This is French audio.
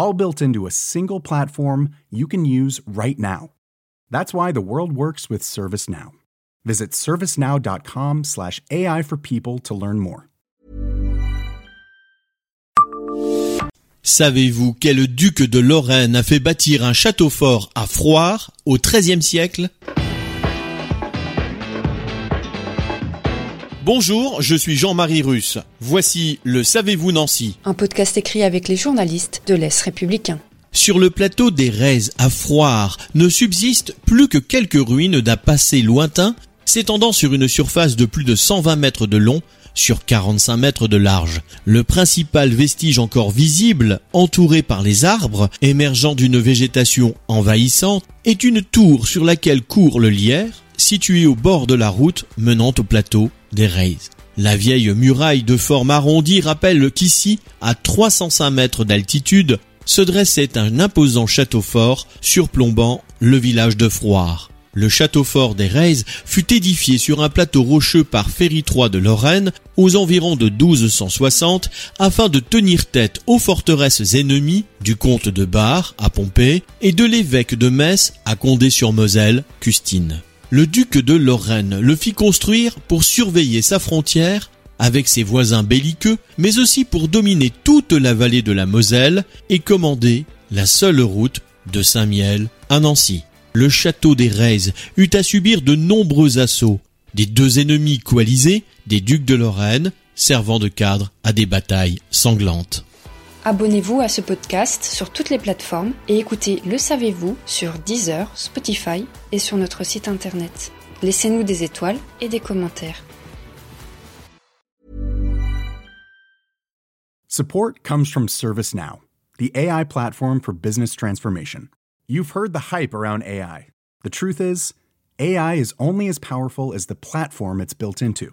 All built into a single platform you can use right now. That's why the world works with ServiceNow. Visit servicenow.com/AI for people to learn more. Savez-vous quel duc de Lorraine a fait bâtir un château fort à Froires au XIIIe siècle ? Bonjour, je suis Jean-Marie Russe. Voici le Savez-vous Nancy, un podcast écrit avec les journalistes de l'Est Républicain. Sur le plateau des Rèzes à Froires ne subsistent plus que quelques ruines d'un passé lointain, s'étendant sur une surface de plus de 120 mètres de long, sur 45 mètres de large. Le principal vestige encore visible, entouré par les arbres, émergeant d'une végétation envahissante, est une tour sur laquelle court le Liers, située au bord de la route menant au plateau des Rèzes. La vieille muraille de forme arrondie rappelle qu'ici, à 305 mètres d'altitude, se dressait un imposant château fort surplombant le village de Froires. Le château fort des Rèzes fut édifié sur un plateau rocheux par Ferry III de Lorraine aux environs de 1260 afin de tenir tête aux forteresses ennemies du comte de Bar à Pompée et de l'évêque de Metz à Condé-sur-Moselle, Custine. Le duc de Lorraine le fit construire pour surveiller sa frontière avec ses voisins belliqueux, mais aussi pour dominer toute la vallée de la Moselle et commander la seule route de Saint-Miel à Nancy. Le château des Rèzes eut à subir de nombreux assauts, des deux ennemis coalisés, des ducs de Lorraine, servant de cadre à des batailles sanglantes. Abonnez-vous à ce podcast sur toutes les plateformes et écoutez Le Savez-vous sur Deezer, Spotify et sur notre site internet. Laissez-nous des étoiles et des commentaires. Support comes from ServiceNow, the AI platform for business transformation. You've heard the hype around AI. The truth is, AI is only as powerful as the platform it's built into.